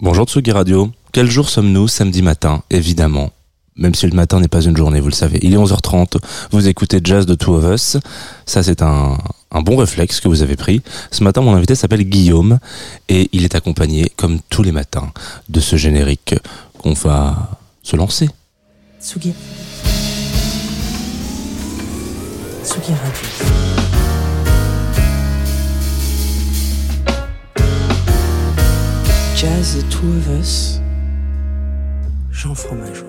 Bonjour Sugi Radio, quel jour sommes-nous? Samedi matin, évidemment. Même si le matin n'est pas une journée, vous le savez. Il est 11h30, vous écoutez Jazz The Two of Us. Ça c'est un bon réflexe que vous avez pris. Ce matin, mon invité s'appelle Guillaume et il est accompagné, comme tous les matins, de ce générique qu'on va se lancer. Sugi. Sugi Radio. Jazz The Two of Us, Jean Fromageau.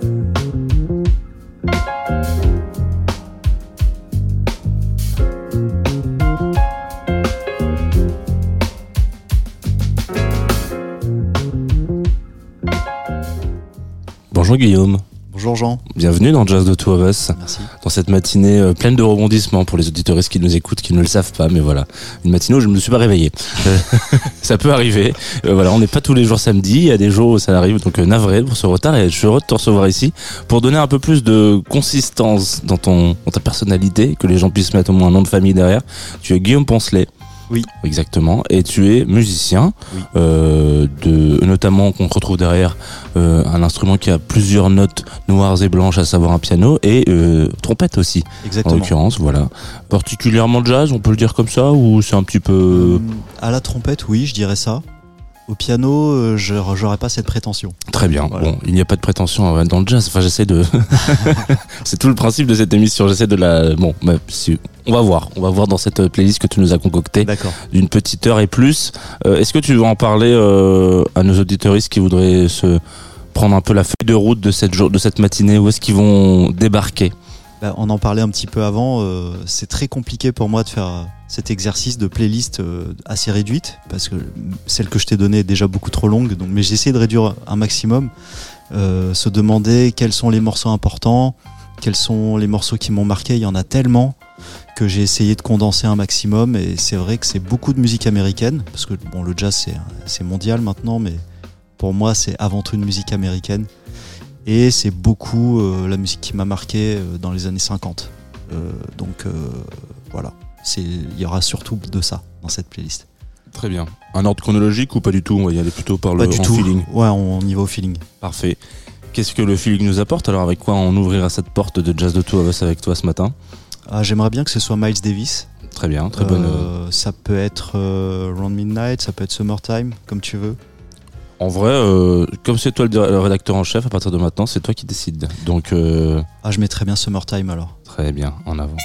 Bonjour Guillaume. Bonjour Jean. Bienvenue dans Jazz The Two of Us. Merci. Dans cette matinée pleine de rebondissements pour les auditeuristes qui nous écoutent, qui ne le savent pas, mais voilà. Une matinée où je ne me suis pas réveillé. Ça peut arriver. Voilà, on n'est pas tous les jours samedi. Il y a des jours où ça arrive. Donc navré pour ce retard. Et je suis heureux de te recevoir ici pour donner un peu plus de consistance dans ta personnalité, que les gens puissent mettre au moins un nom de famille derrière. Tu es Guillaume Poncelet. Oui. Exactement. Et tu es musicien, oui. Notamment qu'on retrouve derrière un instrument qui a plusieurs notes noires et blanches, à savoir un piano et trompette aussi. Exactement. En l'occurrence, voilà. Particulièrement jazz, on peut le dire comme ça, ou c'est un petit peu... À la trompette, oui, je dirais ça. Au piano, je n'aurais pas cette prétention. Très bien. Voilà. Bon, il n'y a pas de prétention dans le jazz. Enfin, j'essaie de... C'est tout le principe de cette émission. J'essaie de la... Bon, bah, si... On va voir dans cette playlist que tu nous as concoctée. D'accord. D'une petite heure et plus. Est-ce que tu veux en parler à nos auditeuristes qui voudraient se prendre un peu la feuille de route de cette matinée? Où est-ce qu'ils vont débarquer? On en parlait un petit peu avant. C'est très compliqué pour moi de faire cet exercice de playlist assez réduite parce que celle que je t'ai donnée est déjà beaucoup trop longue. Donc, mais j'essaie de réduire un maximum. Se demander quels sont les morceaux importants, quels sont les morceaux qui m'ont marqué. Il y en a tellement que j'ai essayé de condenser un maximum, et c'est vrai que c'est beaucoup de musique américaine parce que bon, le jazz c'est mondial maintenant, mais pour moi c'est avant tout une musique américaine, et c'est beaucoup la musique qui m'a marqué dans les années 50, donc voilà, il y aura surtout de ça dans cette playlist. Très bien. Un ordre chronologique ou pas du tout? On va y aller plutôt par le feeling. Ouais, on y va au feeling. Parfait. Qu'est-ce que le feeling nous apporte alors? Avec quoi on ouvrira cette porte de Jazz The Two of Us avec toi ce matin? J'aimerais bien que ce soit Miles Davis. Très bien, très bonne. Ça peut être Round Midnight, ça peut être Summertime, comme tu veux. En vrai, comme c'est toi le rédacteur en chef, à partir de maintenant, c'est toi qui décides. Donc. Je mettrais bien Summertime alors. Très bien, en avant.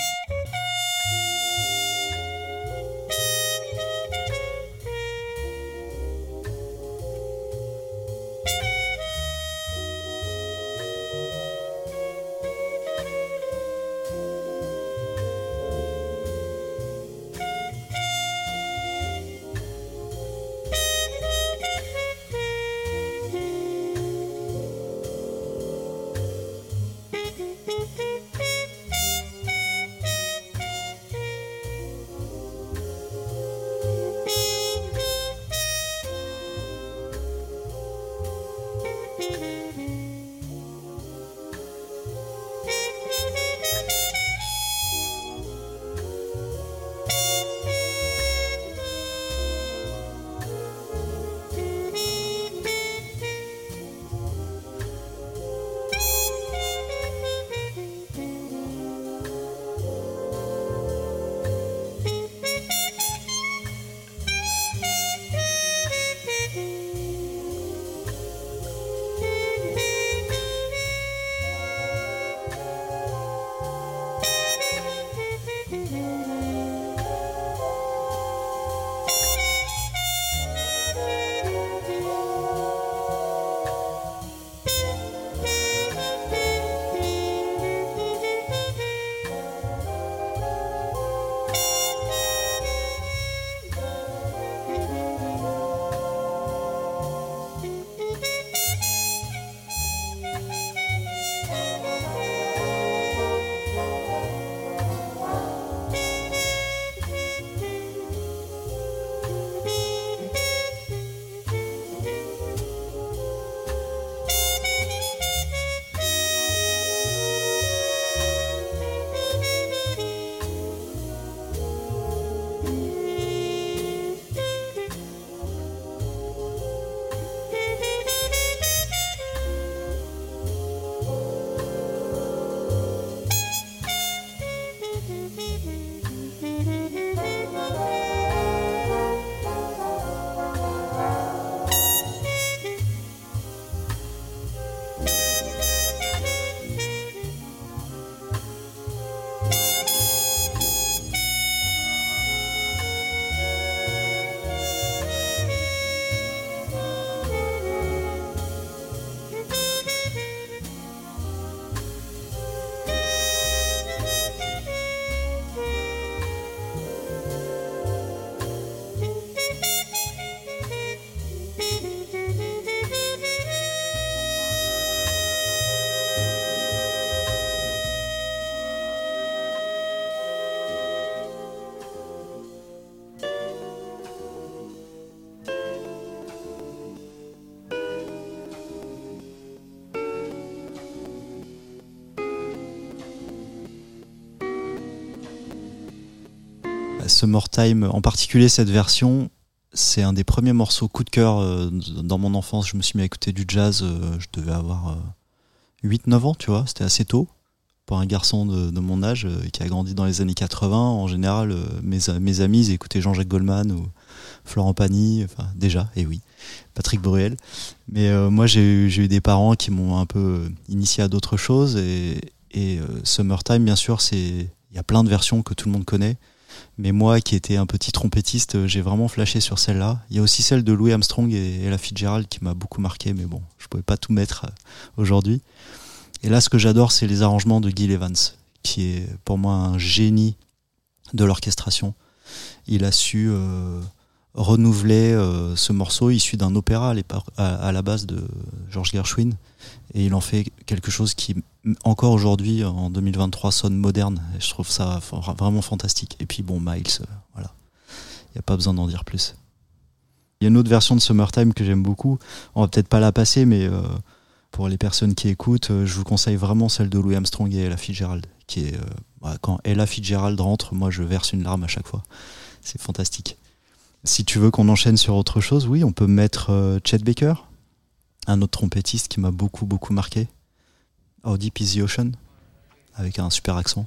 Summertime, en particulier cette version, c'est un des premiers morceaux coup de cœur dans mon enfance. Je me suis mis à écouter du jazz, je devais avoir 8-9 ans, tu vois, c'était assez tôt. Pour un garçon de mon âge qui a grandi dans les années 80, en général, mes amis, ils écoutaient Jean-Jacques Goldman ou Florent Pagny, enfin, déjà, et oui, Patrick Bruel. Mais moi, j'ai eu des parents qui m'ont un peu initié à d'autres choses. Et Summertime, bien sûr, il y a plein de versions que tout le monde connaît. Mais moi, qui étais un petit trompettiste, j'ai vraiment flashé sur celle-là. Il y a aussi celle de Louis Armstrong et Ella Fitzgerald qui m'a beaucoup marqué, mais bon, je pouvais pas tout mettre aujourd'hui. Et là, ce que j'adore, c'est les arrangements de Gil Evans, qui est pour moi un génie de l'orchestration. Il a su renouveler ce morceau issu d'un opéra à la base de George Gershwin. Et il en fait quelque chose qui, encore aujourd'hui, en 2023, sonne moderne. Et je trouve ça vraiment fantastique. Et puis bon, Miles, voilà. Il n'y a pas besoin d'en dire plus. Il y a une autre version de Summertime que j'aime beaucoup. On va peut-être pas la passer, mais... Pour les personnes qui écoutent, je vous conseille vraiment celle de Louis Armstrong et Ella Fitzgerald, qui est quand Ella Fitzgerald rentre, moi je verse une larme à chaque fois. C'est fantastique. Si tu veux qu'on enchaîne sur autre chose, oui, on peut mettre Chet Baker, un autre trompettiste qui m'a beaucoup marqué. How deep is the ocean, avec un super accent.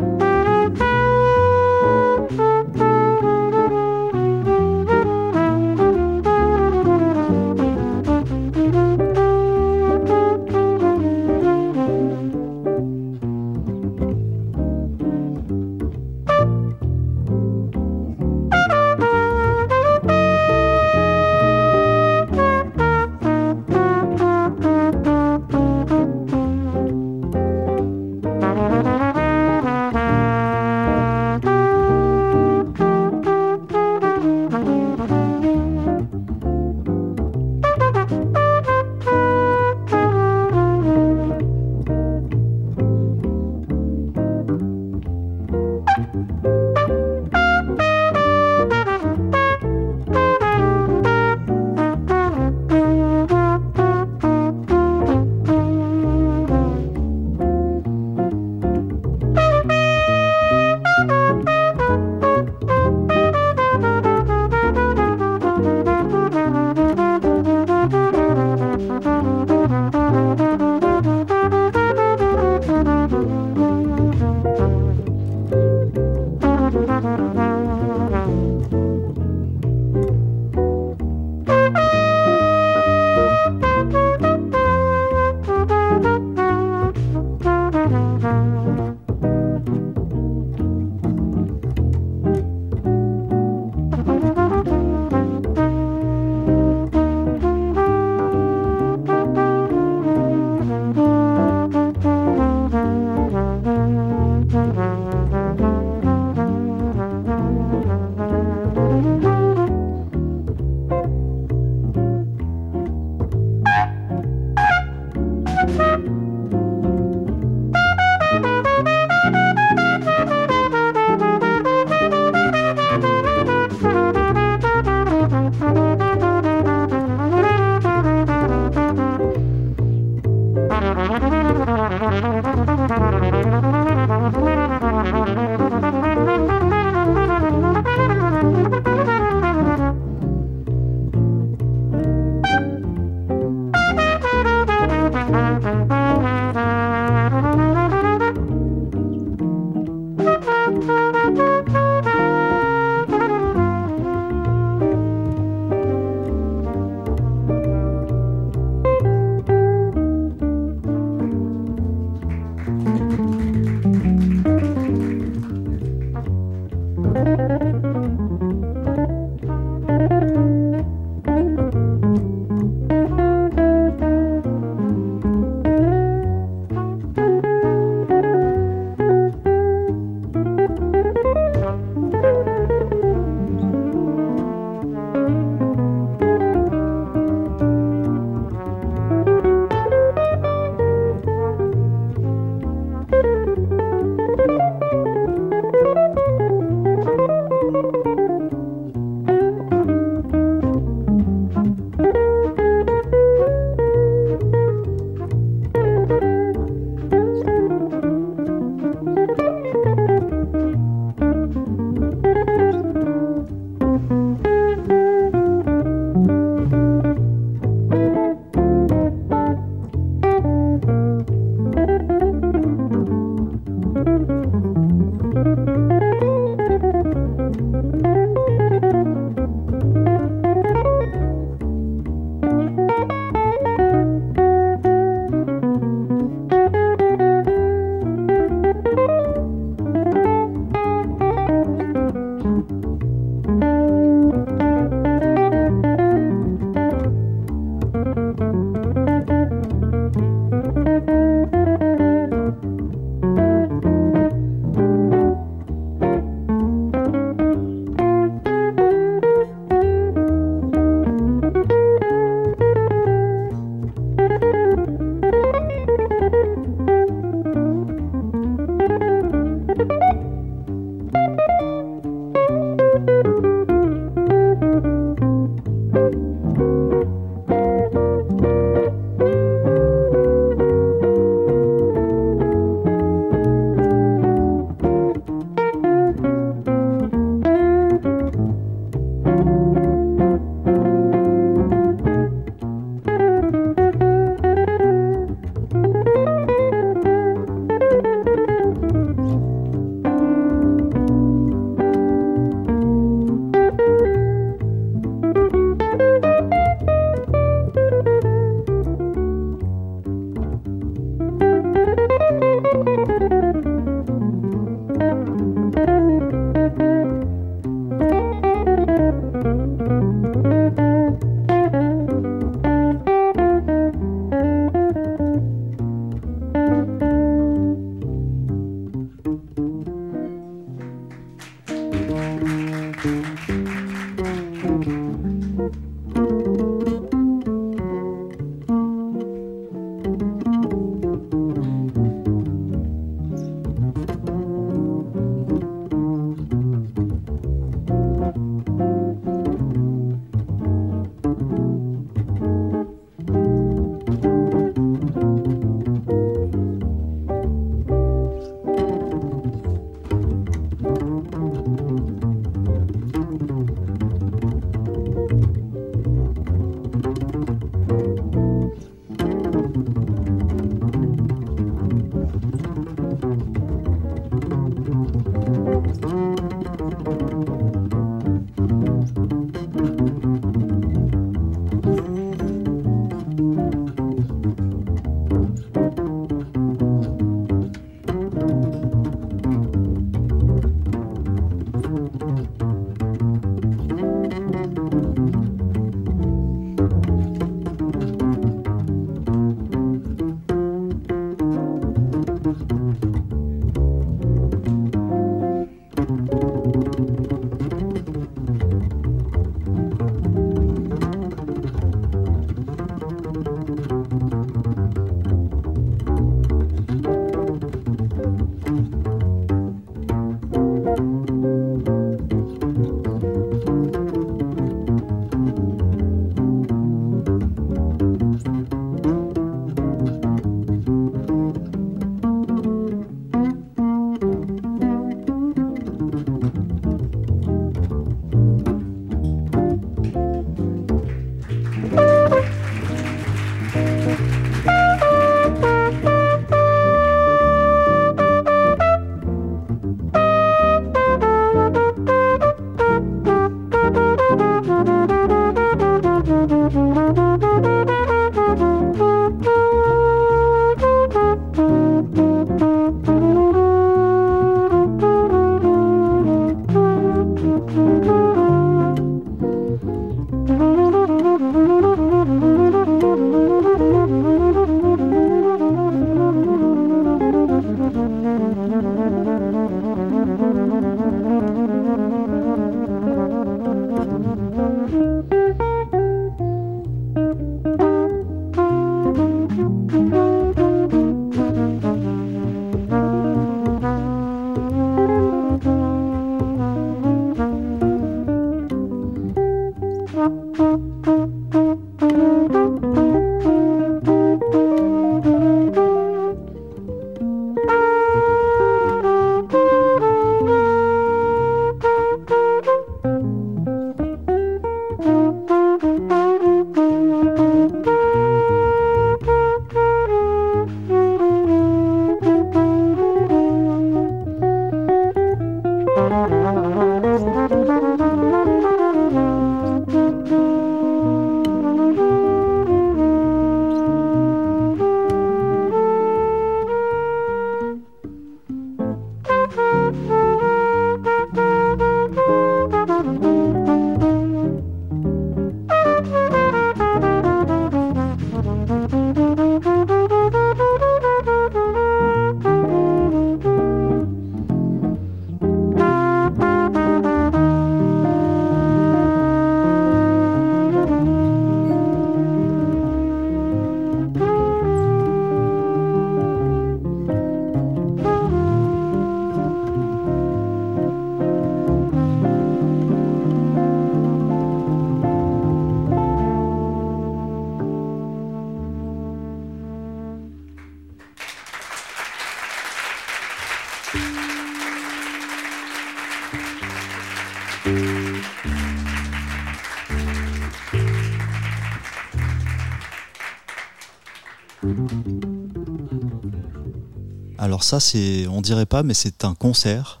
Alors ça, c'est, on dirait pas, mais c'est un concert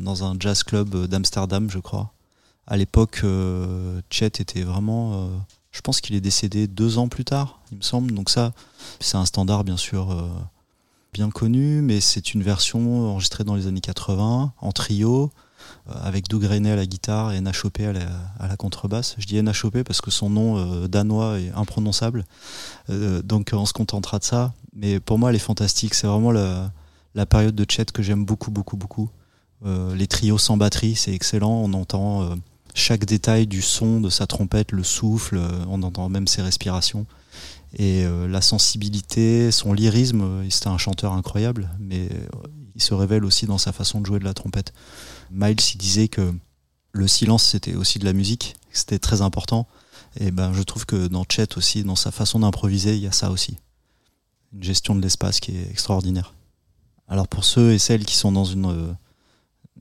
dans un jazz club d'Amsterdam, je crois. À l'époque, Chet était vraiment... je pense qu'il est décédé 2 ans plus tard, il me semble. Donc ça, c'est un standard, bien sûr, bien connu, mais c'est une version enregistrée dans les années 80, en trio, avec Doug René à la guitare et NHØP à la contrebasse. Je dis NHØP parce que son nom danois est imprononçable, donc on se contentera de ça. Mais pour moi, elle est fantastique. C'est vraiment la période de Chet que j'aime beaucoup, beaucoup, beaucoup. Les trios sans batterie, c'est excellent. On entend chaque détail du son de sa trompette, le souffle, on entend même ses respirations. Et la sensibilité, son lyrisme, c'était un chanteur incroyable, mais il se révèle aussi dans sa façon de jouer de la trompette. Miles, il disait que le silence, c'était aussi de la musique, c'était très important. Et ben, je trouve que dans Chet aussi, dans sa façon d'improviser, il y a ça aussi. Une gestion de l'espace qui est extraordinaire. Alors pour ceux et celles qui sont dans une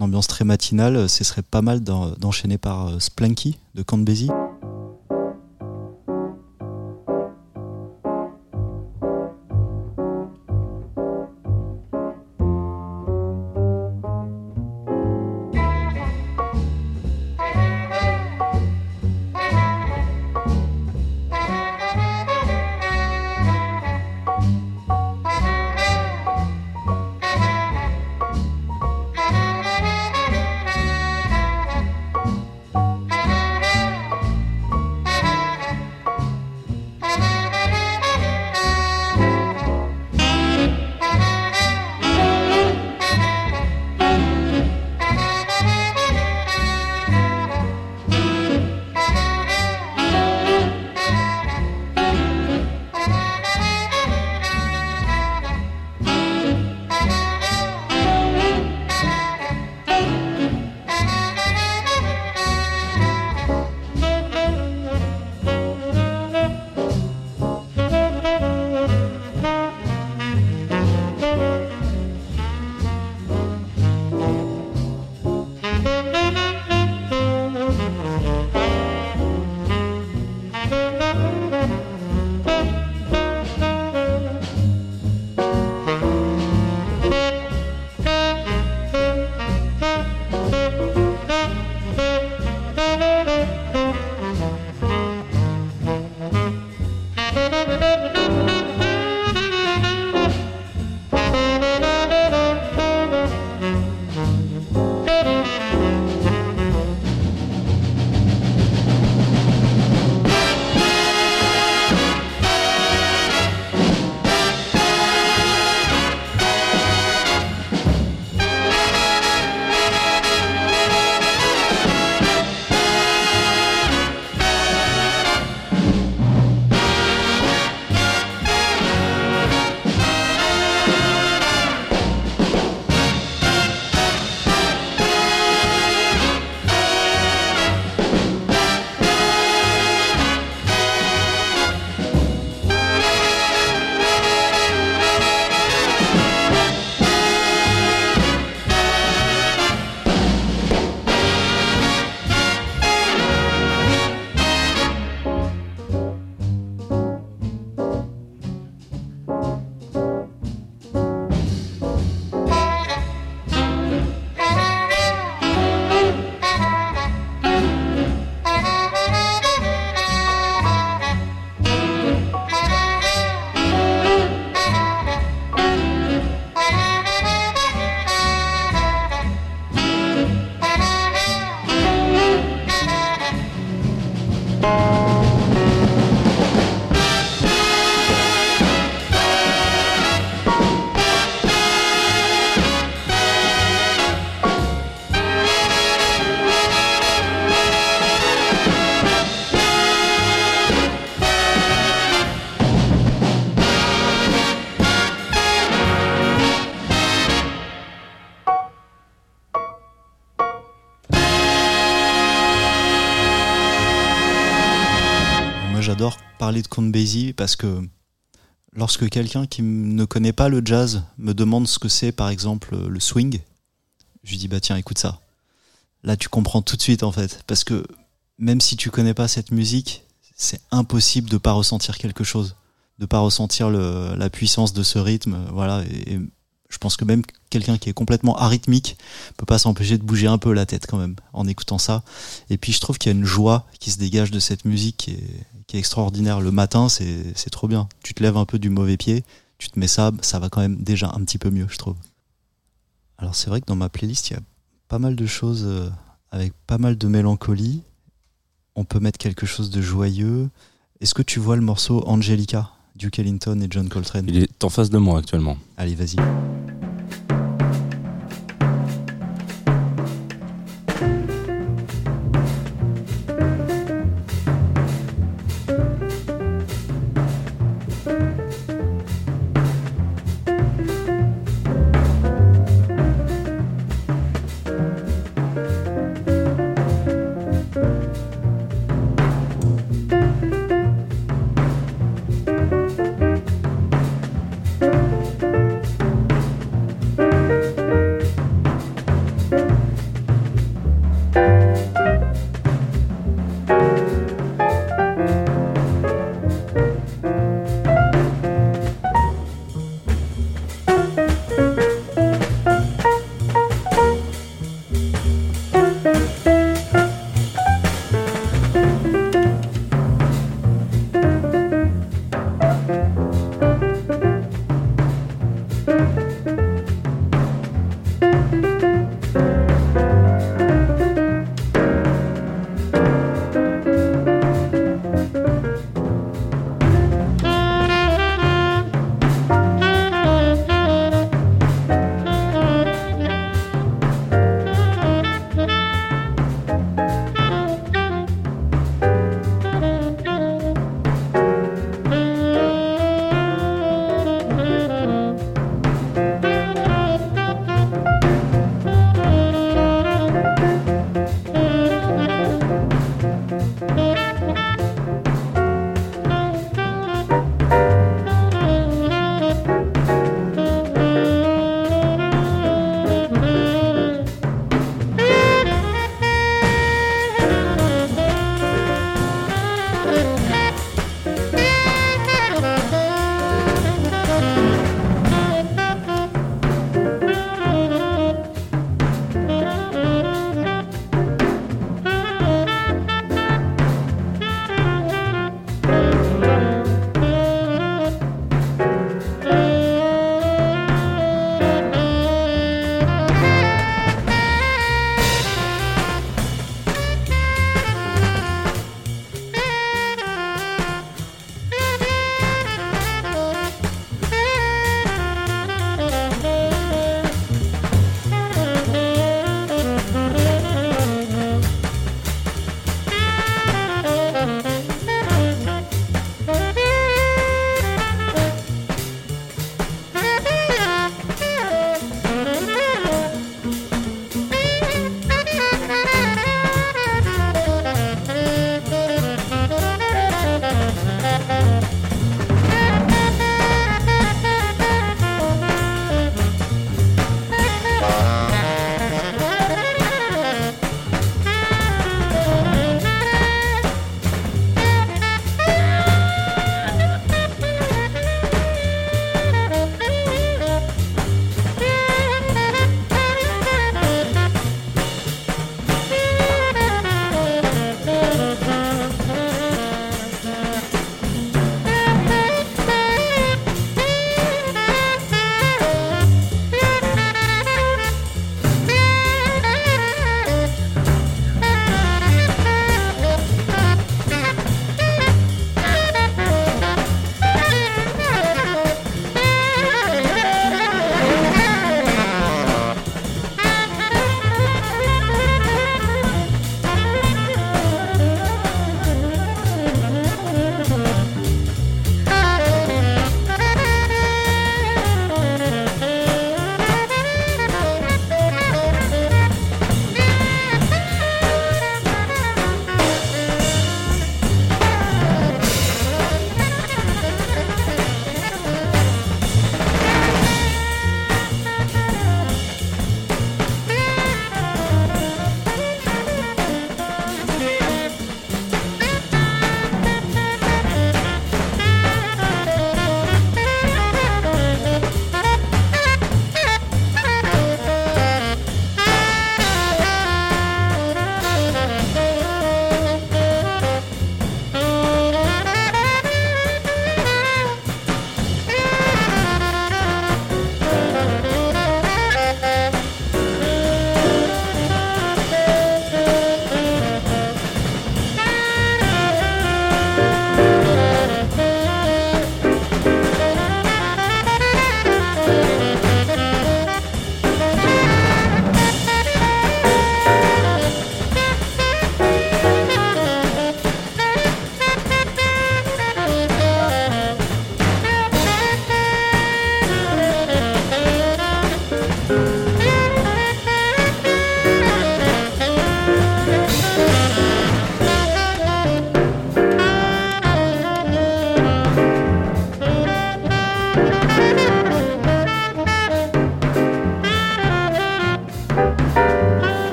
ambiance très matinale, ce serait pas mal d'enchaîner par Splanky de Count Basie. Parler de Count Basie parce que lorsque quelqu'un qui ne connaît pas le jazz me demande ce que c'est, par exemple, le swing, je lui dis bah tiens, écoute ça. Là, tu comprends tout de suite en fait, parce que même si tu connais pas cette musique, c'est impossible de pas ressentir quelque chose. de pas ressentir la puissance de ce rythme, voilà. Et je pense que même quelqu'un qui est complètement arythmique peut pas s'empêcher de bouger un peu la tête quand même en écoutant ça. Et puis je trouve qu'il y a une joie qui se dégage de cette musique qui est extraordinaire. Le matin, c'est trop bien. Tu te lèves un peu du mauvais pied, tu te mets ça, ça va quand même déjà un petit peu mieux, je trouve. Alors c'est vrai que dans ma playlist, il y a pas mal de choses avec pas mal de mélancolie. On peut mettre quelque chose de joyeux. Est-ce que tu vois le morceau Angelica ? Duke Ellington et John Coltrane. Il est en face de moi actuellement. Allez, vas-y.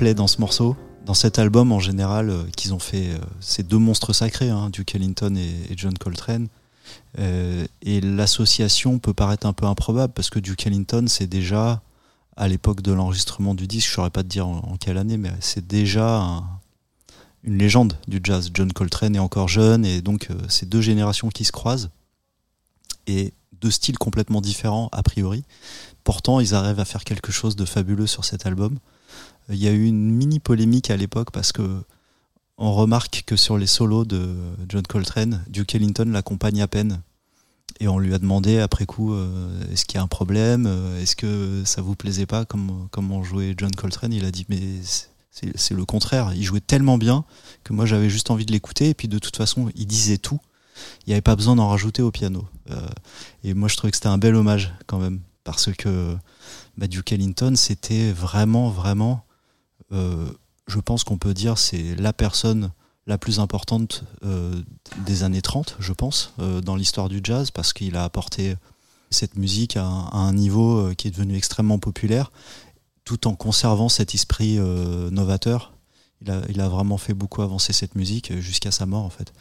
plaît dans ce morceau, dans cet album en général qu'ils ont fait, ces deux monstres sacrés, hein, Duke Ellington et John Coltrane. Et l'association peut paraître un peu improbable parce que Duke Ellington, c'est déjà, à l'époque de l'enregistrement du disque, je ne saurais pas te dire en quelle année, mais c'est déjà une légende du jazz. John Coltrane est encore jeune, et donc c'est deux générations qui se croisent et deux styles complètement différents a priori. Pourtant, ils arrivent à faire quelque chose de fabuleux sur cet album. Il y a eu une mini polémique à l'époque parce que on remarque que sur les solos de John Coltrane, Duke Ellington l'accompagne à peine. Et on lui a demandé après coup, est-ce qu'il y a un problème ? Est-ce que ça vous plaisait pas comment jouait John Coltrane ? Il a dit, mais c'est le contraire. Il jouait tellement bien que moi j'avais juste envie de l'écouter. Et puis de toute façon, il disait tout. Il n'y avait pas besoin d'en rajouter au piano. Et moi je trouvais que c'était un bel hommage quand même. Parce que Duke Ellington, c'était vraiment... je pense qu'on peut dire c'est la personne la plus importante des années 30, je pense, dans l'histoire du jazz, parce qu'il a apporté cette musique à un niveau qui est devenu extrêmement populaire, tout en conservant cet esprit novateur. Il a vraiment fait beaucoup avancer cette musique jusqu'à sa mort, en fait.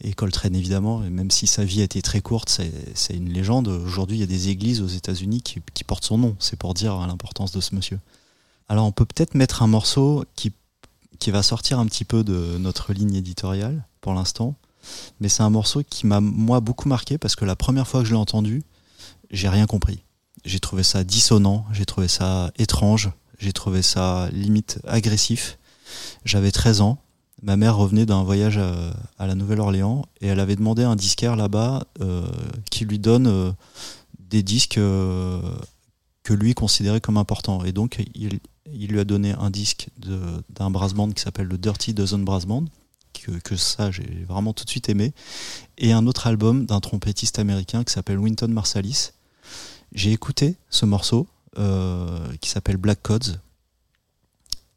Et Coltrane, évidemment, et même si sa vie a été très courte, c'est une légende. Aujourd'hui, il y a des églises aux États-Unis qui portent son nom. C'est pour dire l'importance de ce monsieur. Alors, on peut peut-être mettre un morceau qui va sortir un petit peu de notre ligne éditoriale pour l'instant, mais c'est un morceau qui m'a, moi, beaucoup marqué parce que la première fois que je l'ai entendu, j'ai rien compris. J'ai trouvé ça dissonant, j'ai trouvé ça étrange, j'ai trouvé ça limite agressif. J'avais 13 ans, ma mère revenait d'un voyage à la Nouvelle-Orléans et elle avait demandé à un disquaire là-bas qui lui donne des disques que lui considérait comme importants. Et donc, il lui a donné un disque d'un brass band qui s'appelle le Dirty Dozen Brass Band, que ça j'ai vraiment tout de suite aimé, et un autre album d'un trompettiste américain qui s'appelle Wynton Marsalis. J'ai écouté ce morceau qui s'appelle Black Codes,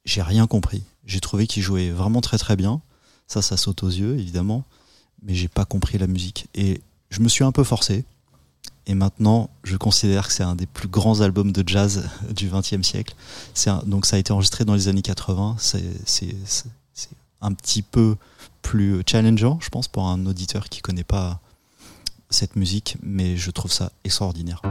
j'ai rien compris, j'ai trouvé qu'il jouait vraiment très très bien, ça saute aux yeux évidemment, mais j'ai pas compris la musique, et je me suis un peu forcé, et maintenant, je considère que c'est un des plus grands albums de jazz du XXe siècle. Donc ça a été enregistré dans les années 80. C'est un petit peu plus challengeant, je pense, pour un auditeur qui ne connaît pas cette musique, mais je trouve ça extraordinaire.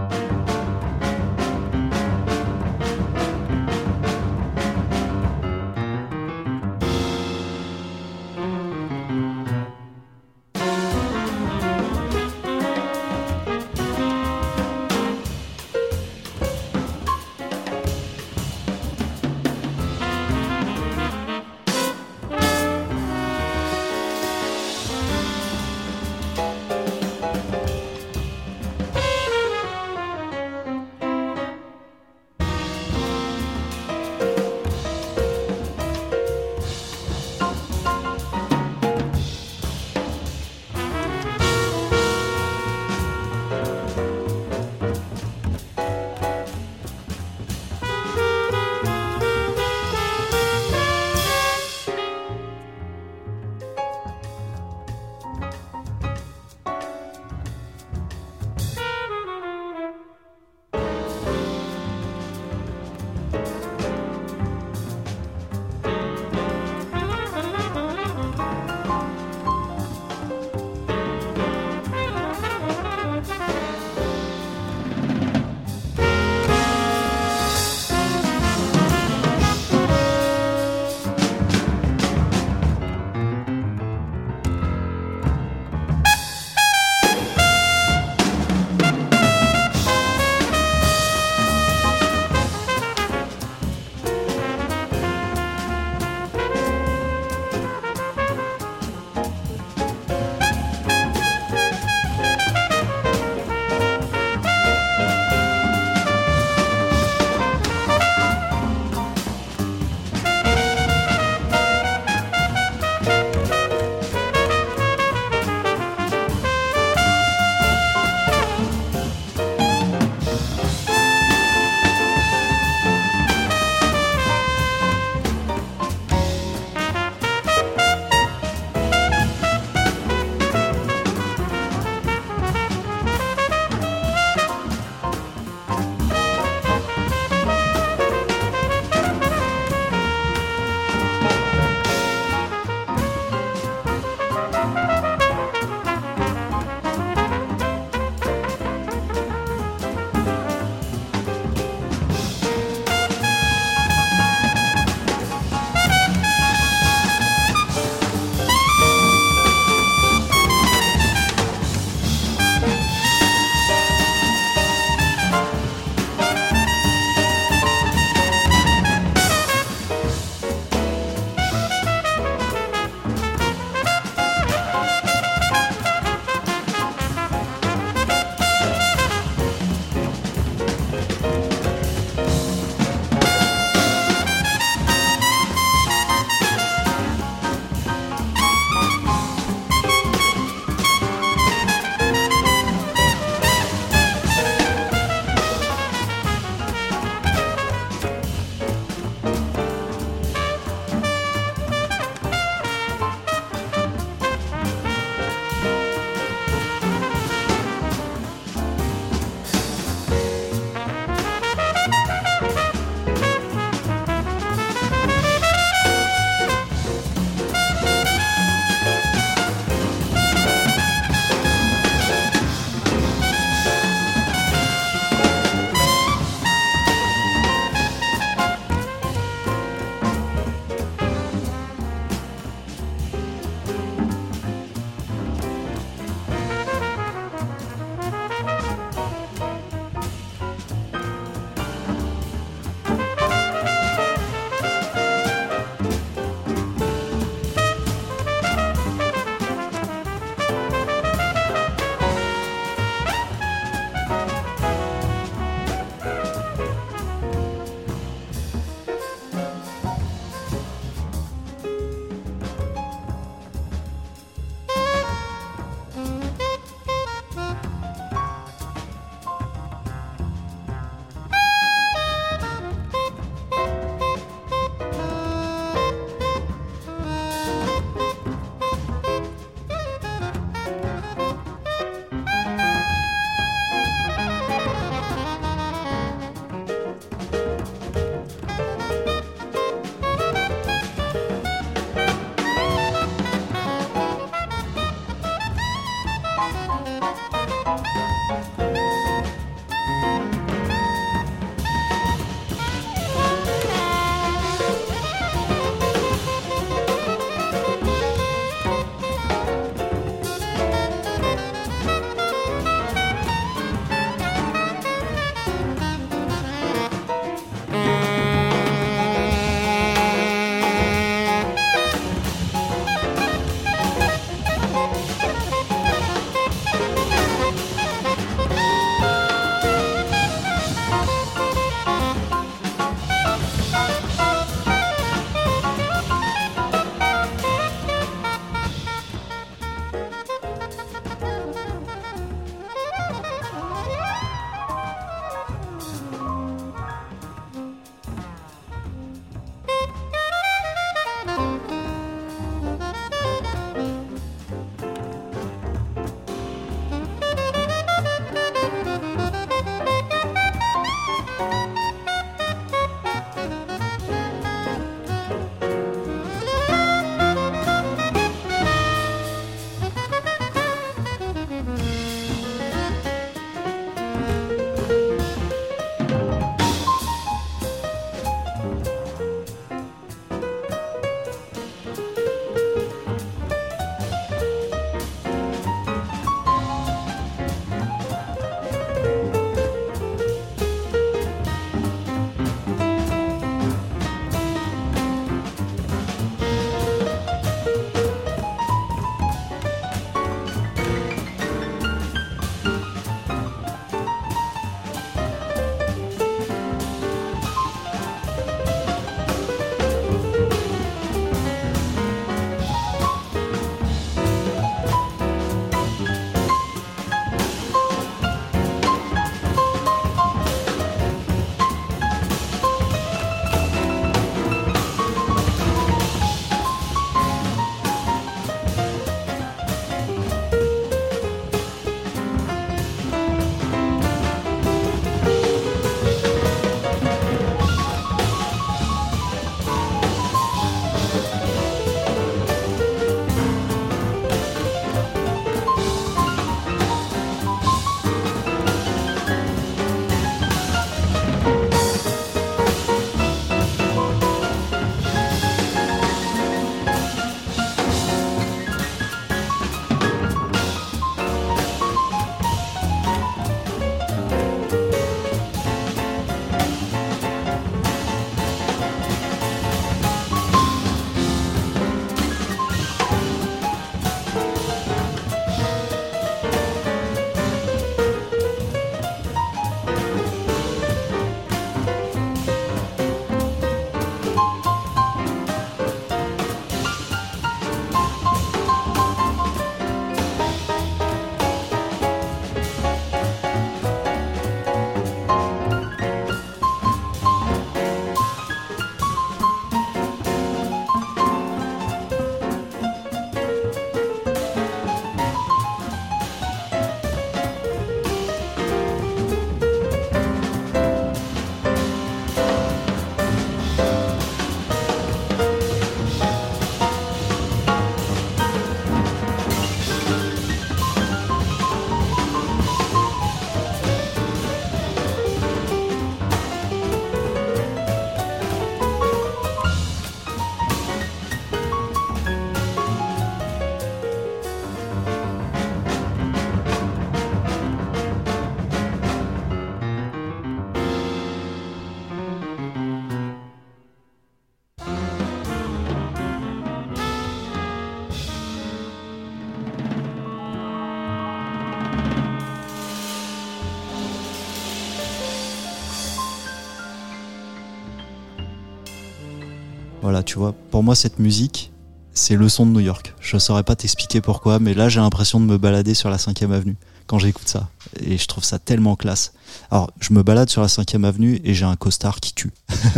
Voilà, tu vois, pour moi cette musique, c'est le son de New York. Je saurais pas t'expliquer pourquoi, mais là j'ai l'impression de me balader sur la 5e avenue quand j'écoute ça. Et je trouve ça tellement classe. Alors, je me balade sur la 5e avenue et j'ai un costard qui tue.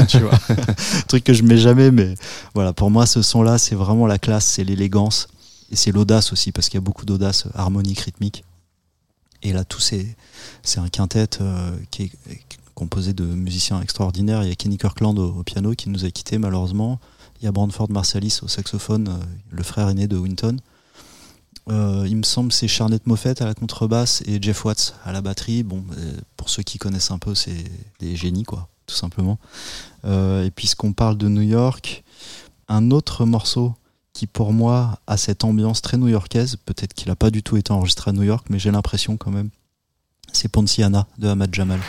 Tu vois. Truc que je mets jamais, mais voilà, pour moi ce son-là, c'est vraiment la classe, c'est l'élégance. Et c'est l'audace aussi, parce qu'il y a beaucoup d'audace harmonique, rythmique. Et là, tout c'est un quintet qui est composé de musiciens extraordinaires. Il y a Kenny Kirkland au piano qui nous a quittés malheureusement. Il y a Branford Marsalis au saxophone, le frère aîné de Wynton. Il me semble c'est Charnette Moffett à la contrebasse et Jeff Watts à la batterie. Bon, pour ceux qui connaissent un peu, c'est des génies, quoi, tout simplement. Et puisqu'on parle de New York, un autre morceau qui pour moi a cette ambiance très new-yorkaise, peut-être qu'il n'a pas du tout été enregistré à New York, mais j'ai l'impression quand même, c'est Ponciana de Ahmad Jamal.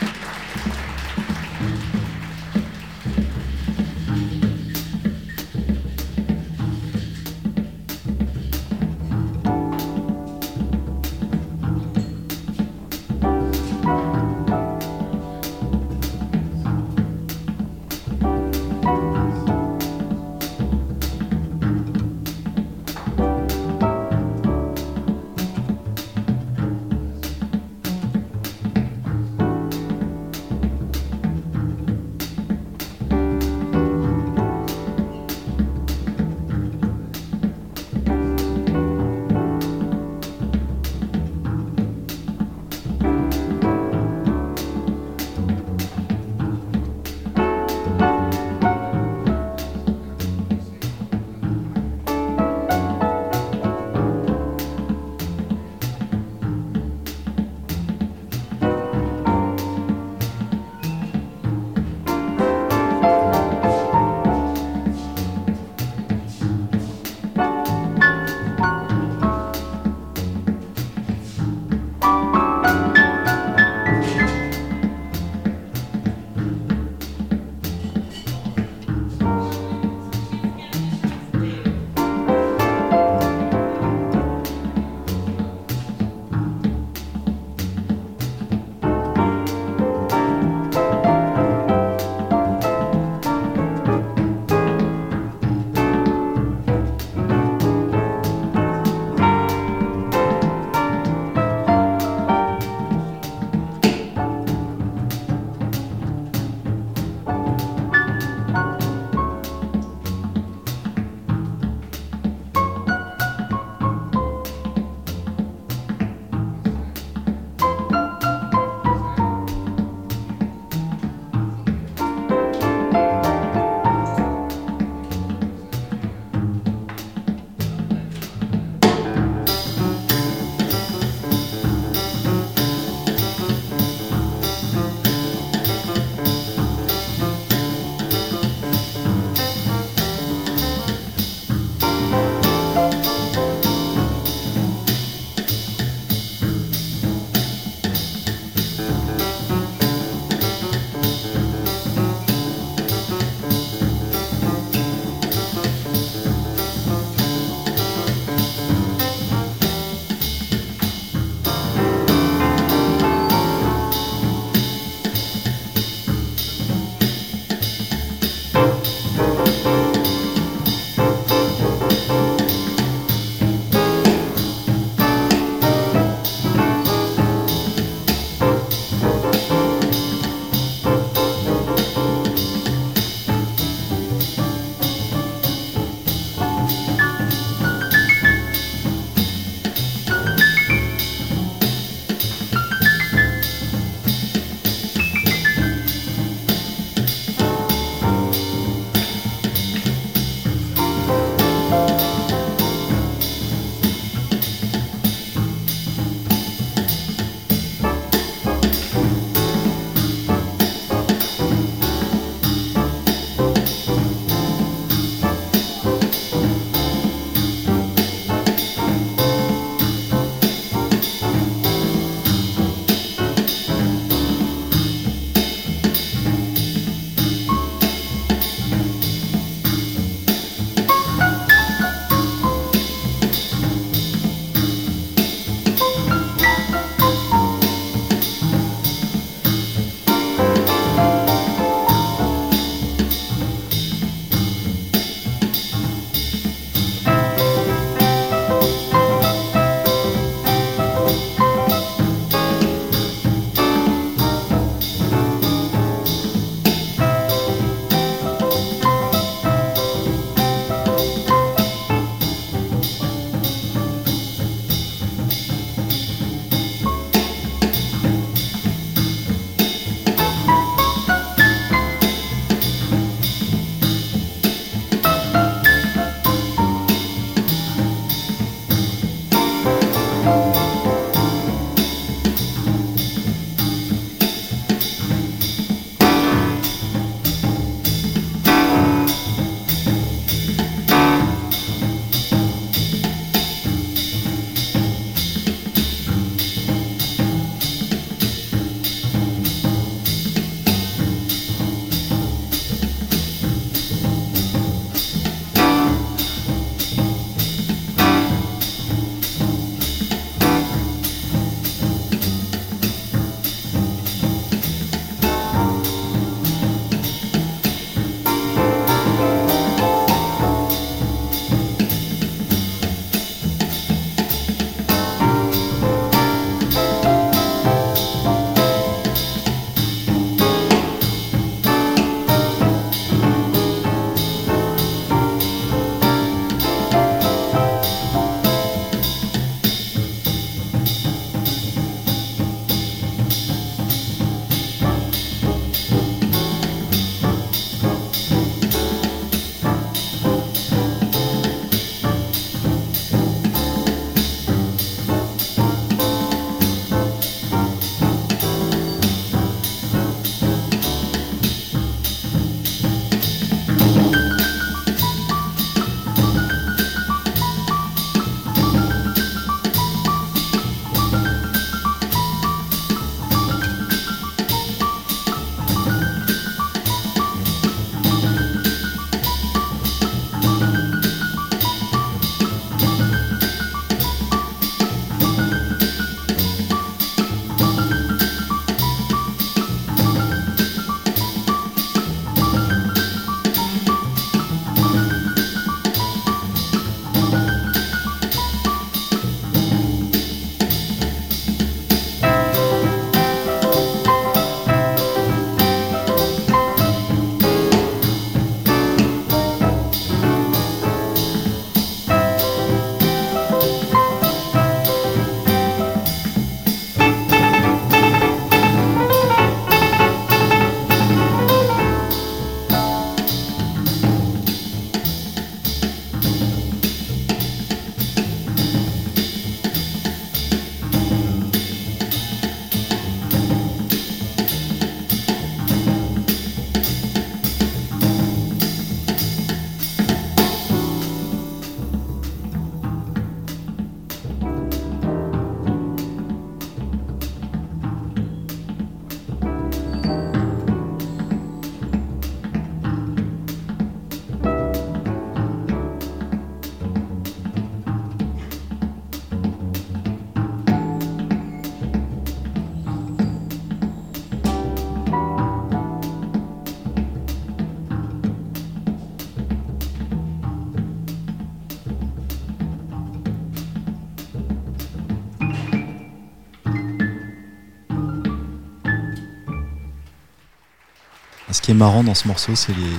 ce qui est marrant dans ce morceau, c'est les...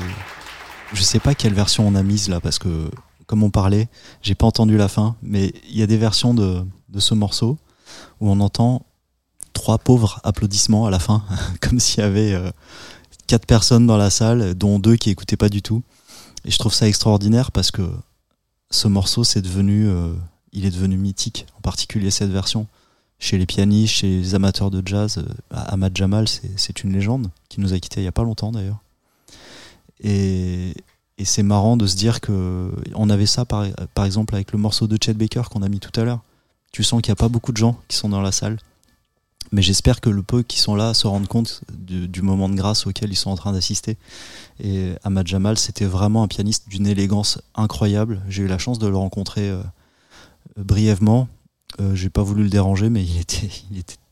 Je sais pas quelle version on a mise là, parce que comme on parlait, j'ai pas entendu la fin, mais il y a des versions de ce morceau où on entend 3 pauvres applaudissements à la fin, comme s'il y avait 4 personnes dans la salle, dont 2 qui écoutaient pas du tout. Et je trouve ça extraordinaire parce que ce morceau, c'est devenu, il est devenu mythique, en particulier cette version. Chez les pianistes, chez les amateurs de jazz, Ahmad Jamal, c'est une légende qui nous a quittés il y a pas longtemps d'ailleurs. Et c'est marrant de se dire que on avait ça par exemple avec le morceau de Chet Baker qu'on a mis tout à l'heure. Tu sens qu'il n'y a pas beaucoup de gens qui sont dans la salle, mais j'espère que le peu qui sont là se rendent compte du moment de grâce auquel ils sont en train d'assister. Et Ahmad Jamal, c'était vraiment un pianiste d'une élégance incroyable. J'ai eu la chance de le rencontrer brièvement. J'ai pas voulu le déranger, mais il était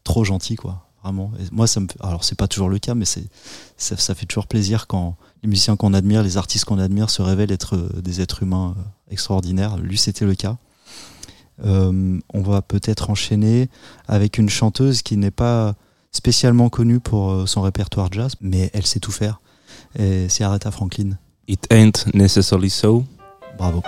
trop gentil, quoi. Vraiment. Et moi, alors c'est pas toujours le cas, mais ça fait toujours plaisir quand les musiciens qu'on admire, les artistes qu'on admire se révèlent être des êtres humains extraordinaires. Lui, c'était le cas. On va peut-être enchaîner avec une chanteuse qui n'est pas spécialement connue pour son répertoire jazz, mais elle sait tout faire. Et c'est Aretha Franklin. It ain't necessarily so. Bravo.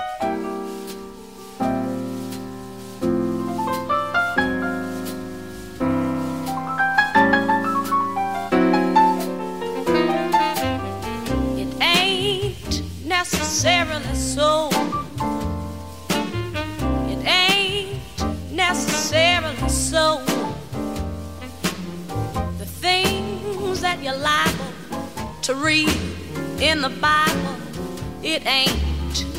You're liable to read in the Bible. It ain't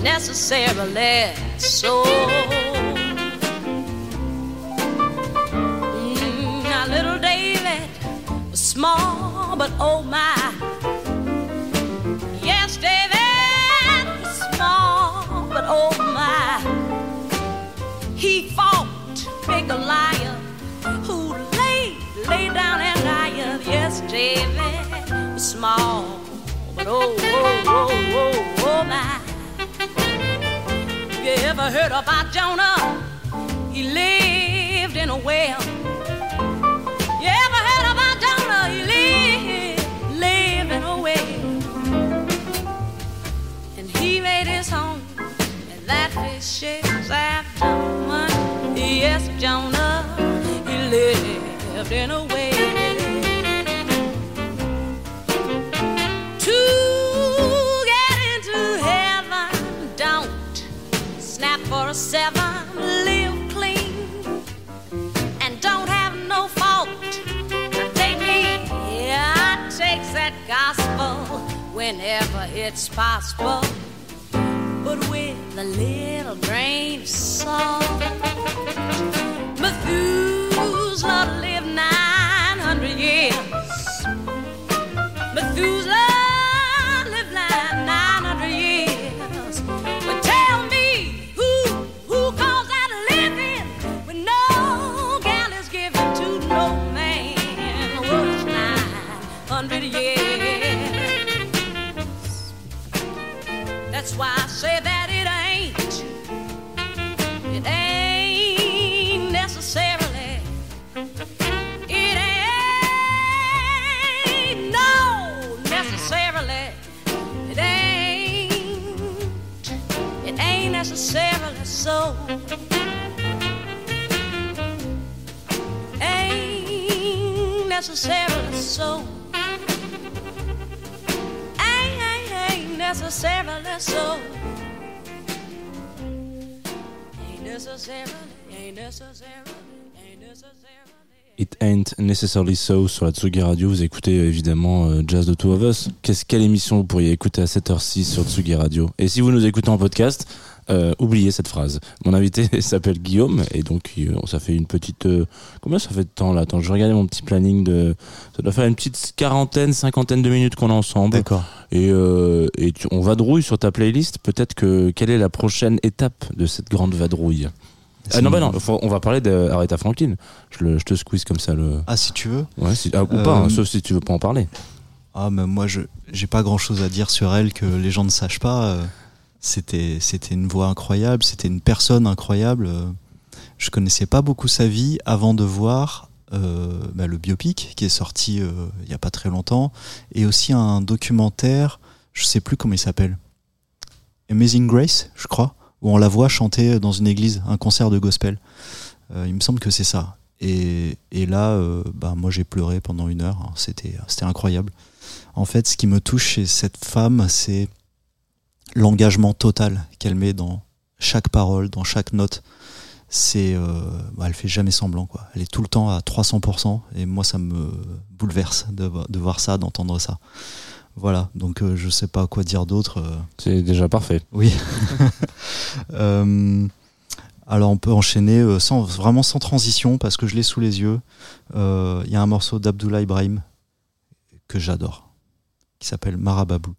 necessarily so. Now little David was small, but oh my. Yes, David was small, but oh my. He fought big Goliath, who lay down and died. Yes, David was small, but oh, oh, oh, oh, oh, my. You ever heard about Jonah? He lived in a well. You ever heard about Jonah? He lived in a well. And he made his home in that fish ship's after money. Yes, Jonah, he lived in a well. For a 7, live clean and don't have no fault. I take that gospel whenever it's possible, but with a little grain of salt. Methuselah lived 900 years. Methuselah lived 900 years. But tell me, that's why I say that it ain't necessarily, it ain't no necessarily, it ain't necessarily so, ain't necessarily so. Necessarily so. Ain't necessarily, ain't necessarily, ain't necessarily. It ain't necessarily so sur la Tsugi Radio. Vous écoutez évidemment Jazz The Two of Us. Quelle émission vous pourriez écouter à 7h06 sur Tsugi Radio? Et si vous nous écoutez en podcast, oubliez cette phrase. Mon invité s'appelle Guillaume et donc ça fait une petite... combien ça fait de temps là? Attends, je regardais mon petit planning de... Ça doit faire une petite cinquantaine de minutes qu'on est ensemble. D'accord. Et on vadrouille sur ta playlist. Peut-être que... Quelle est la prochaine étape de cette grande vadrouille? Non, on va parler d'Aretha Franklin. Je te squeeze comme ça le... Ah, si tu veux. Ouais, ou pas, hein, sauf si tu veux pas en parler. Ah, mais moi, j'ai pas grand-chose à dire sur elle que les gens ne sachent pas. C'était une voix incroyable, c'était une personne incroyable. Je connaissais pas beaucoup sa vie avant de voir le biopic qui est sorti il n'y a pas très longtemps, et aussi un documentaire, je ne sais plus comment il s'appelle, Amazing Grace, je crois, où on la voit chanter dans une église, un concert de gospel. Il me semble que c'est ça. Et là, moi j'ai pleuré pendant 1 heure, hein. C'était incroyable. En fait, ce qui me touche chez cette femme, c'est l'engagement total qu'elle met dans chaque parole, dans chaque note. Elle fait jamais semblant, quoi. Elle est tout le temps à 300%, et moi ça me bouleverse de voir ça, d'entendre ça. Voilà, donc je sais pas quoi dire d'autre. C'est déjà parfait. Oui. Alors on peut enchaîner sans transition, parce que je l'ai sous les yeux. Il y a un morceau d'Abdullah Ibrahim que j'adore, qui s'appelle Marababou.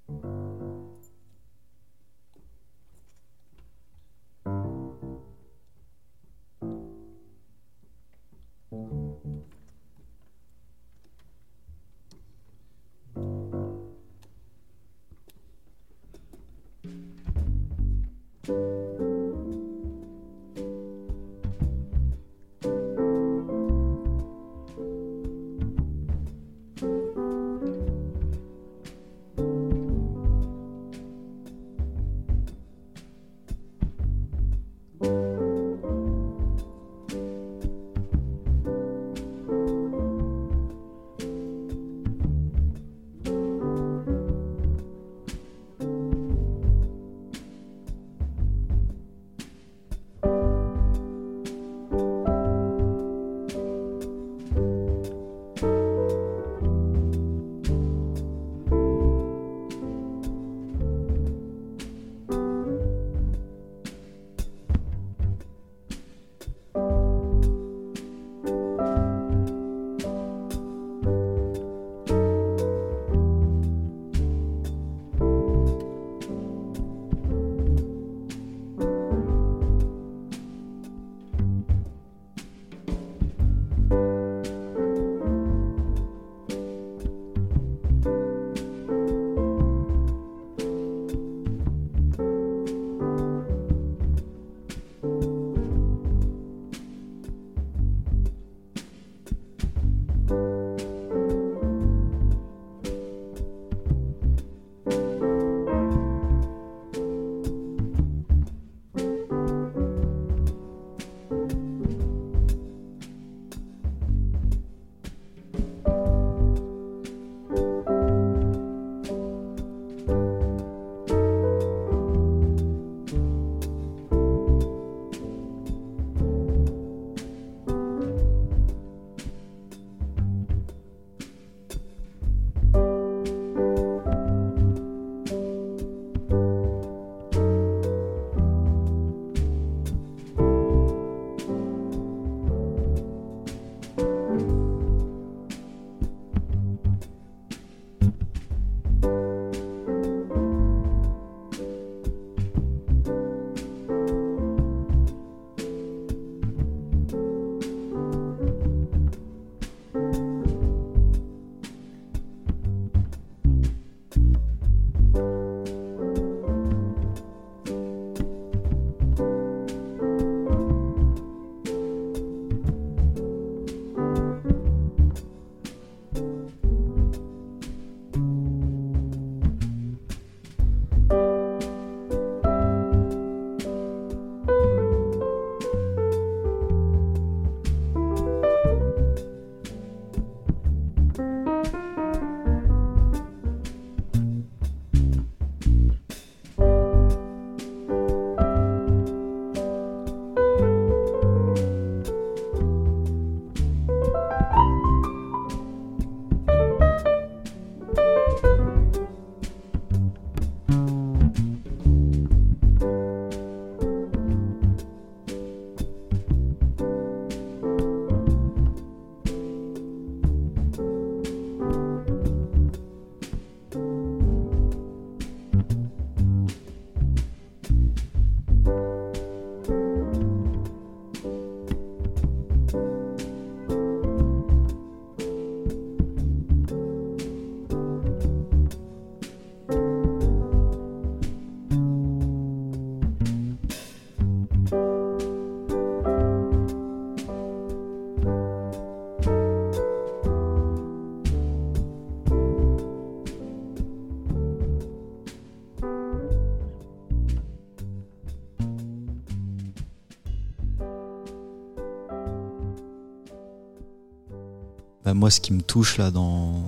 Moi, ce qui me touche là dans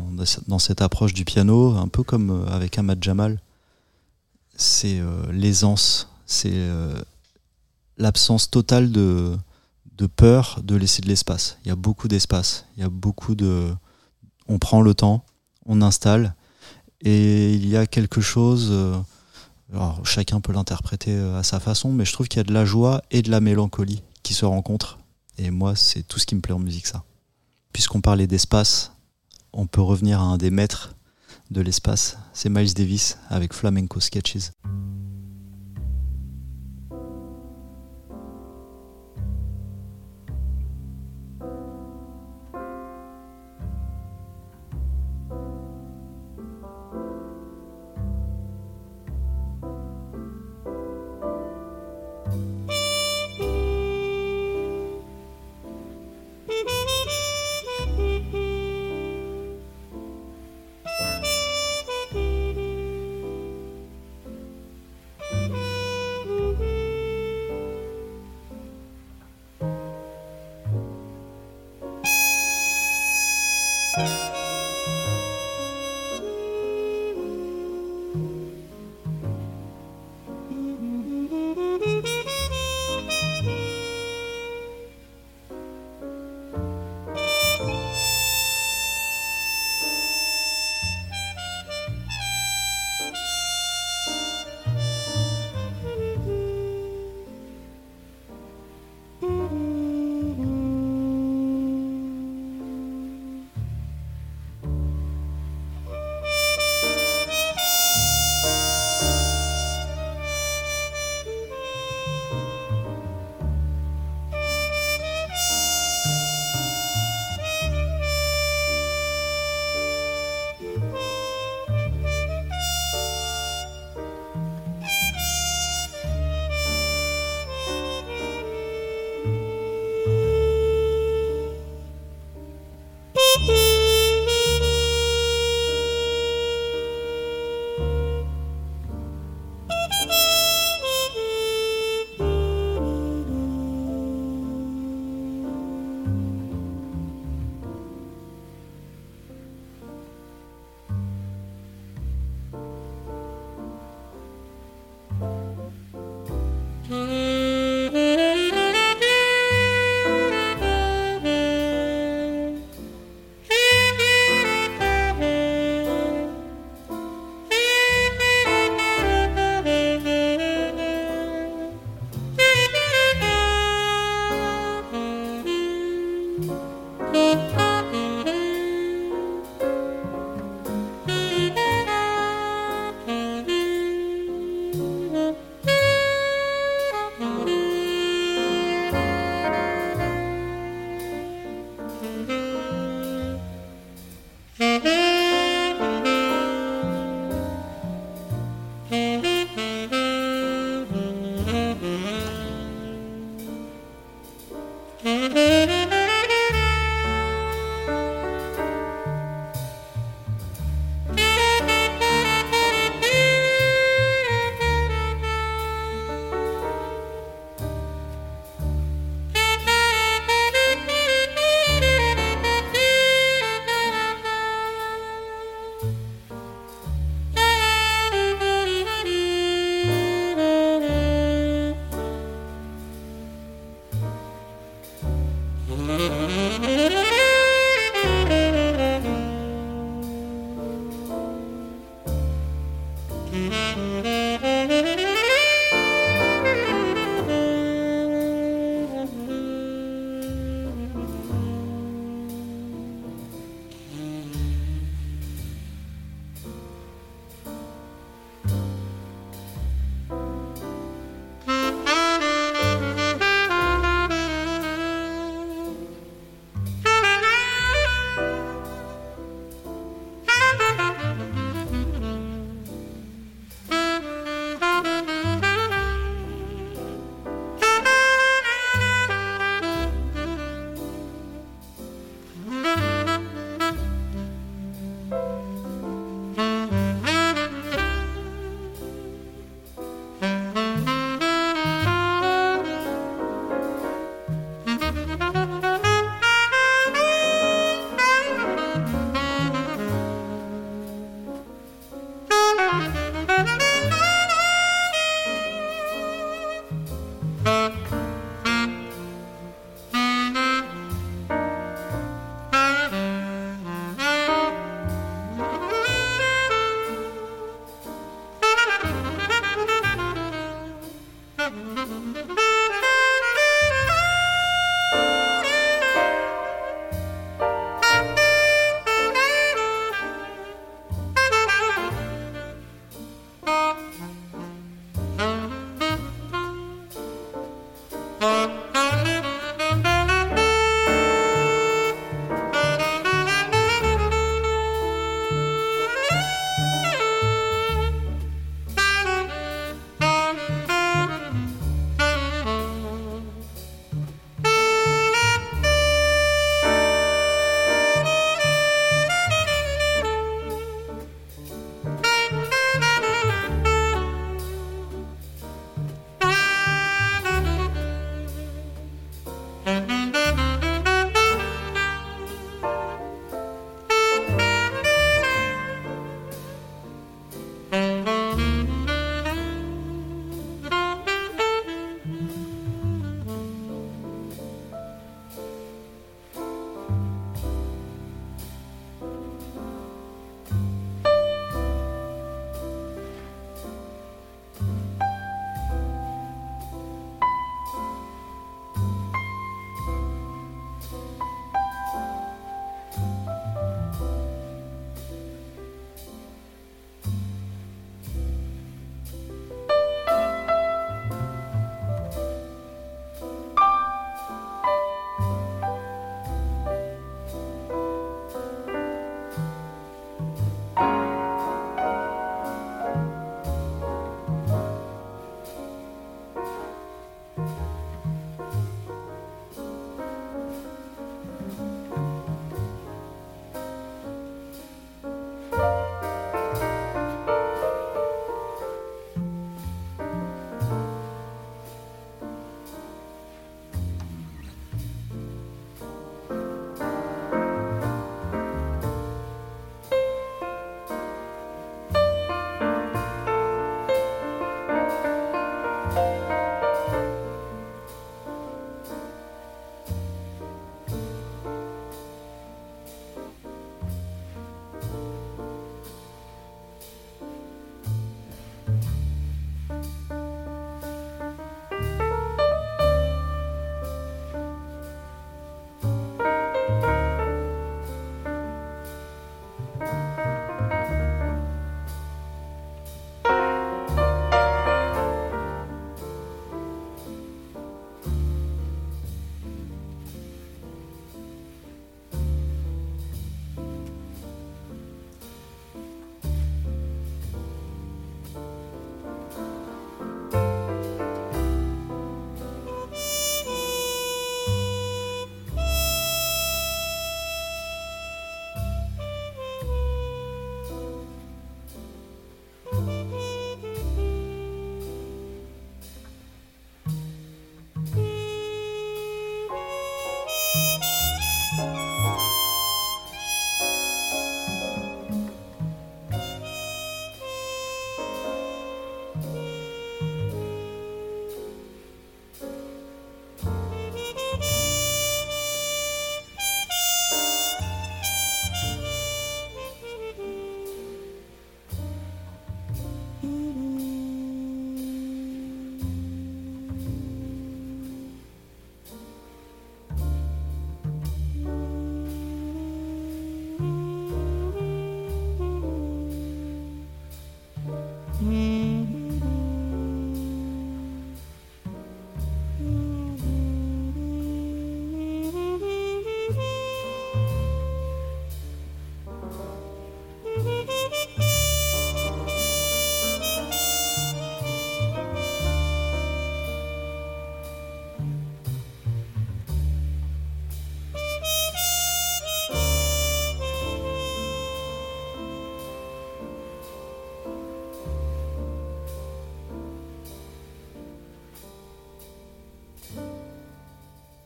cette approche du piano, un peu comme avec Ahmad Jamal, c'est l'aisance, c'est l'absence totale de peur de laisser de l'espace. Il y a beaucoup d'espace, il y a beaucoup de... On prend le temps, on installe, et il y a quelque chose... Alors, chacun peut l'interpréter à sa façon, mais je trouve qu'il y a de la joie et de la mélancolie qui se rencontrent. Et moi, c'est tout ce qui me plaît en musique, ça. Puisqu'on parlait d'espace, on peut revenir à un des maîtres de l'espace, c'est Miles Davis avec Flamenco Sketches.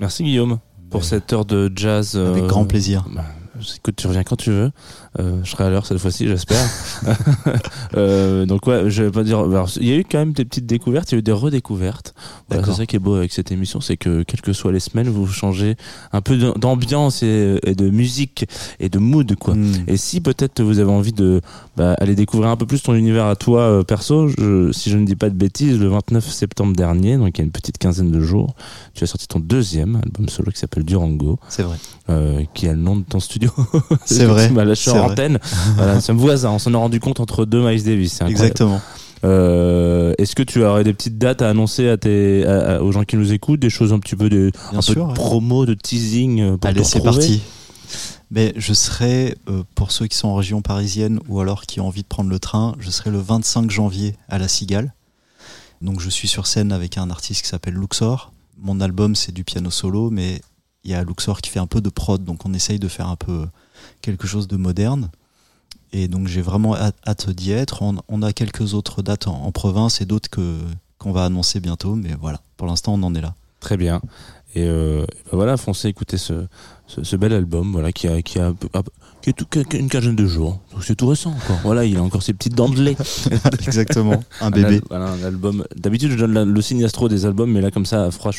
Merci Guillaume pour cette heure de jazz. Avec grand plaisir. Écoute, tu reviens quand tu veux. Je serai à l'heure cette fois-ci, j'espère. Donc ouais, je vais pas dire. Alors, il y a eu quand même des petites découvertes, il y a eu des redécouvertes. Voilà, c'est ça qui est beau avec cette émission, c'est que quelles que soient les semaines, vous changez un peu d'ambiance et de musique et de mood, quoi. Mmh. Et si peut-être vous avez envie de aller découvrir un peu plus ton univers à toi perso, si je ne dis pas de bêtises, le 29 septembre dernier, donc il y a une petite quinzaine de jours, tu as sorti ton deuxième album solo qui s'appelle Durango. C'est vrai. Qui a le nom de ton studio. C'est vrai. Bah, là, je suis en antenne. Voilà, ça me voit ça. On s'en est rendu compte entre deux Miles Davis. Exactement. Est-ce que tu aurais des petites dates à annoncer aux gens qui nous écoutent, des choses un petit peu de promo, de teasing pour te retrouver ? Allez, c'est parti. Mais je serai, pour ceux qui sont en région parisienne ou alors qui ont envie de prendre le train, je serai le 25 janvier à La Cigale. Donc je suis sur scène avec un artiste qui s'appelle Luxor. Mon album, c'est du piano solo, mais il y a Luxor qui fait un peu de prod, donc on essaye de faire un peu quelque chose de moderne. Et donc j'ai vraiment hâte d'y être. On a quelques autres dates en province et d'autres qu'on va annoncer bientôt, mais voilà, pour l'instant on en est là. Très bien. Et voilà, foncez écouter ce bel album, voilà, qui a une quinzaine de jours, donc c'est tout récent encore. Voilà, il a encore ses petites dents de lait. Exactement, un bébé. Voilà, un album. D'habitude, je donne le signe astro des albums, mais là, comme ça, à froid,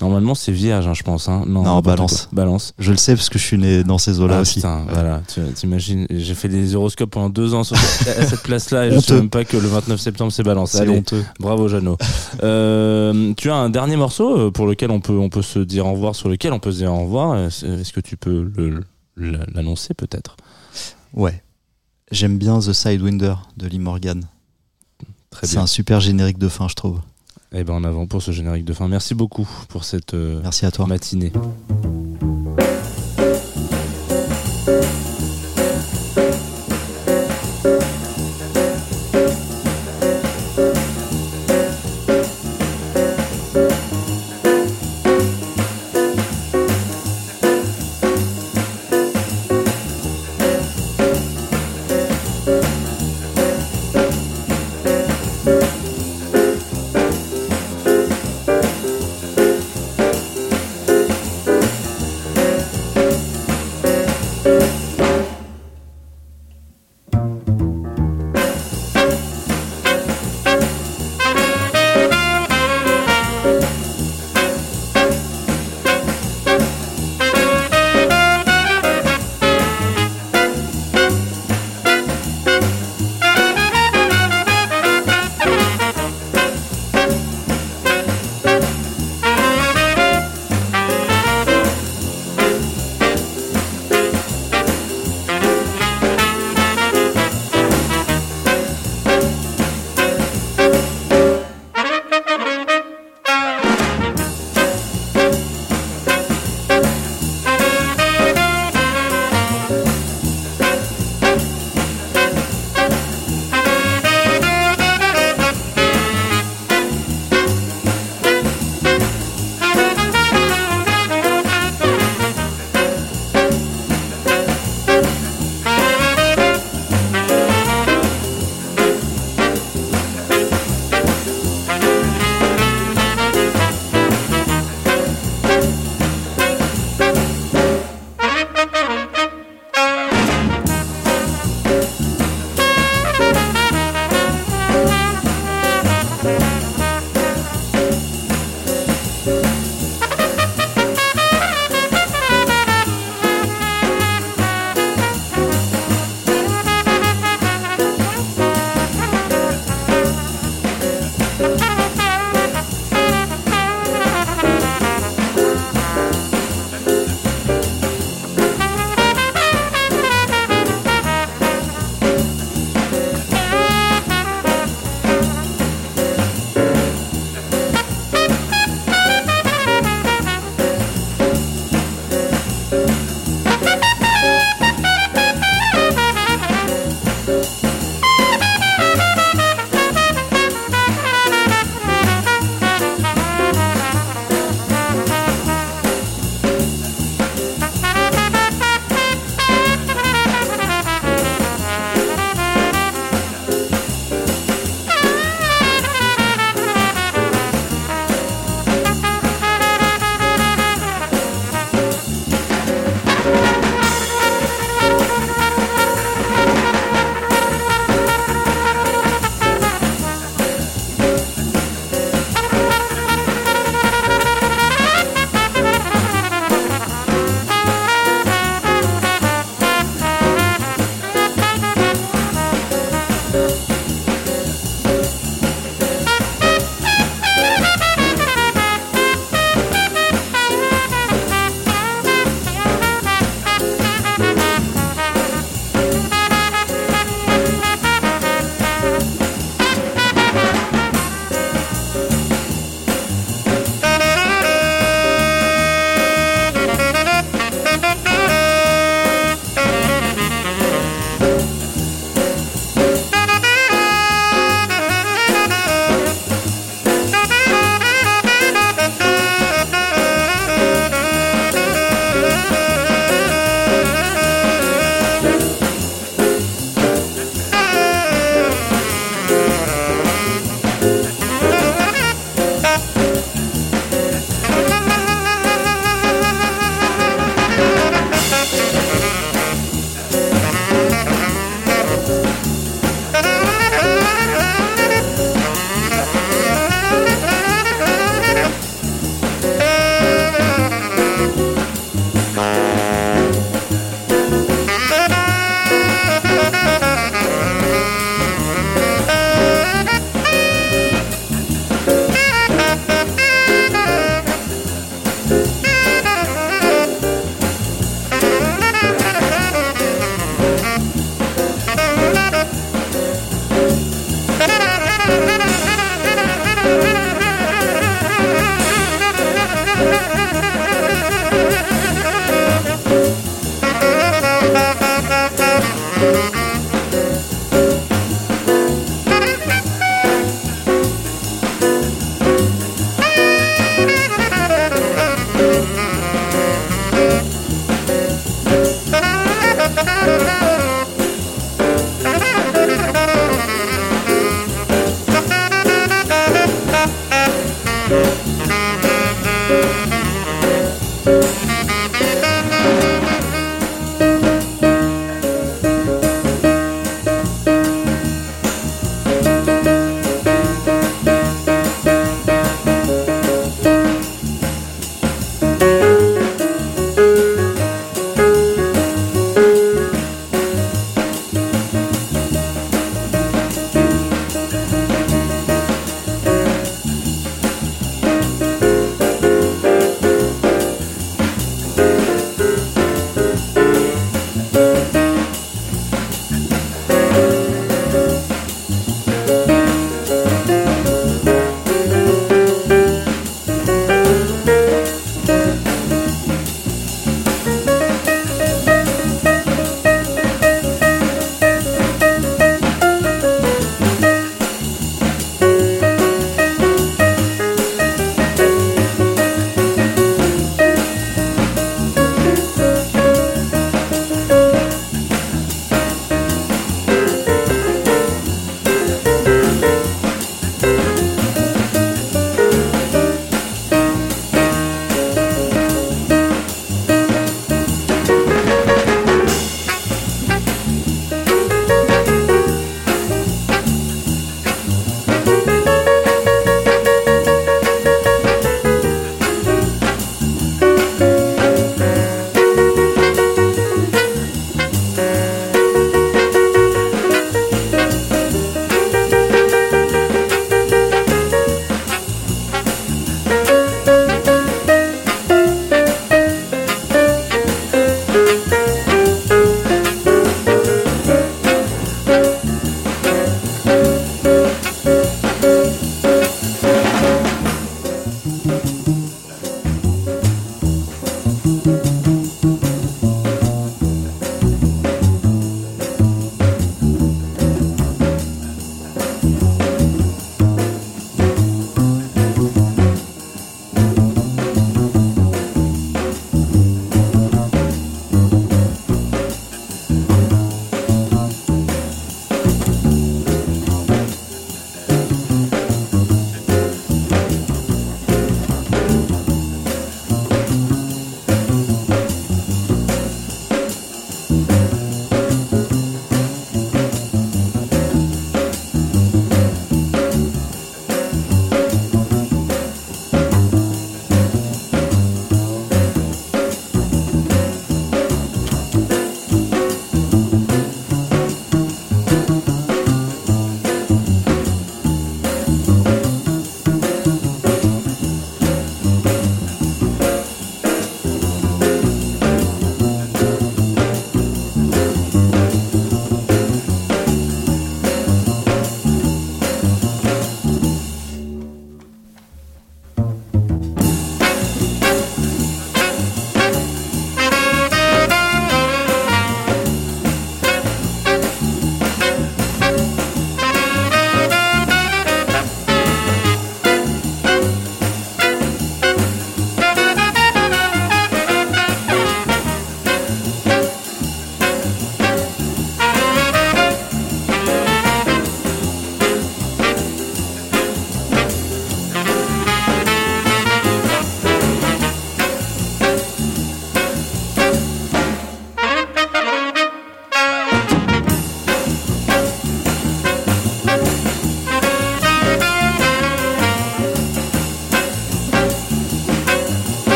normalement, c'est vierge, je pense. Hein. Non, balance. Je le sais parce que je suis né dans ces eaux-là aussi. Putain, voilà, t'imagines, j'ai fait des horoscopes pendant 2 ans à cette place-là, et je ne sais même pas que le 29 septembre, c'est balance. C'est honteux. Bravo, Jeannot. Tu as un dernier morceau pour lequel on peut se dire au revoir, sur lequel on peut se dire au revoir. Est-ce que tu peux l'annoncer peut-être ? Ouais, j'aime bien The Sidewinder de Lee Morgan. Très bien. C'est un super générique de fin, je trouve. Eh ben en avant pour ce générique de fin. Merci beaucoup pour cette Merci à toi. Matinée.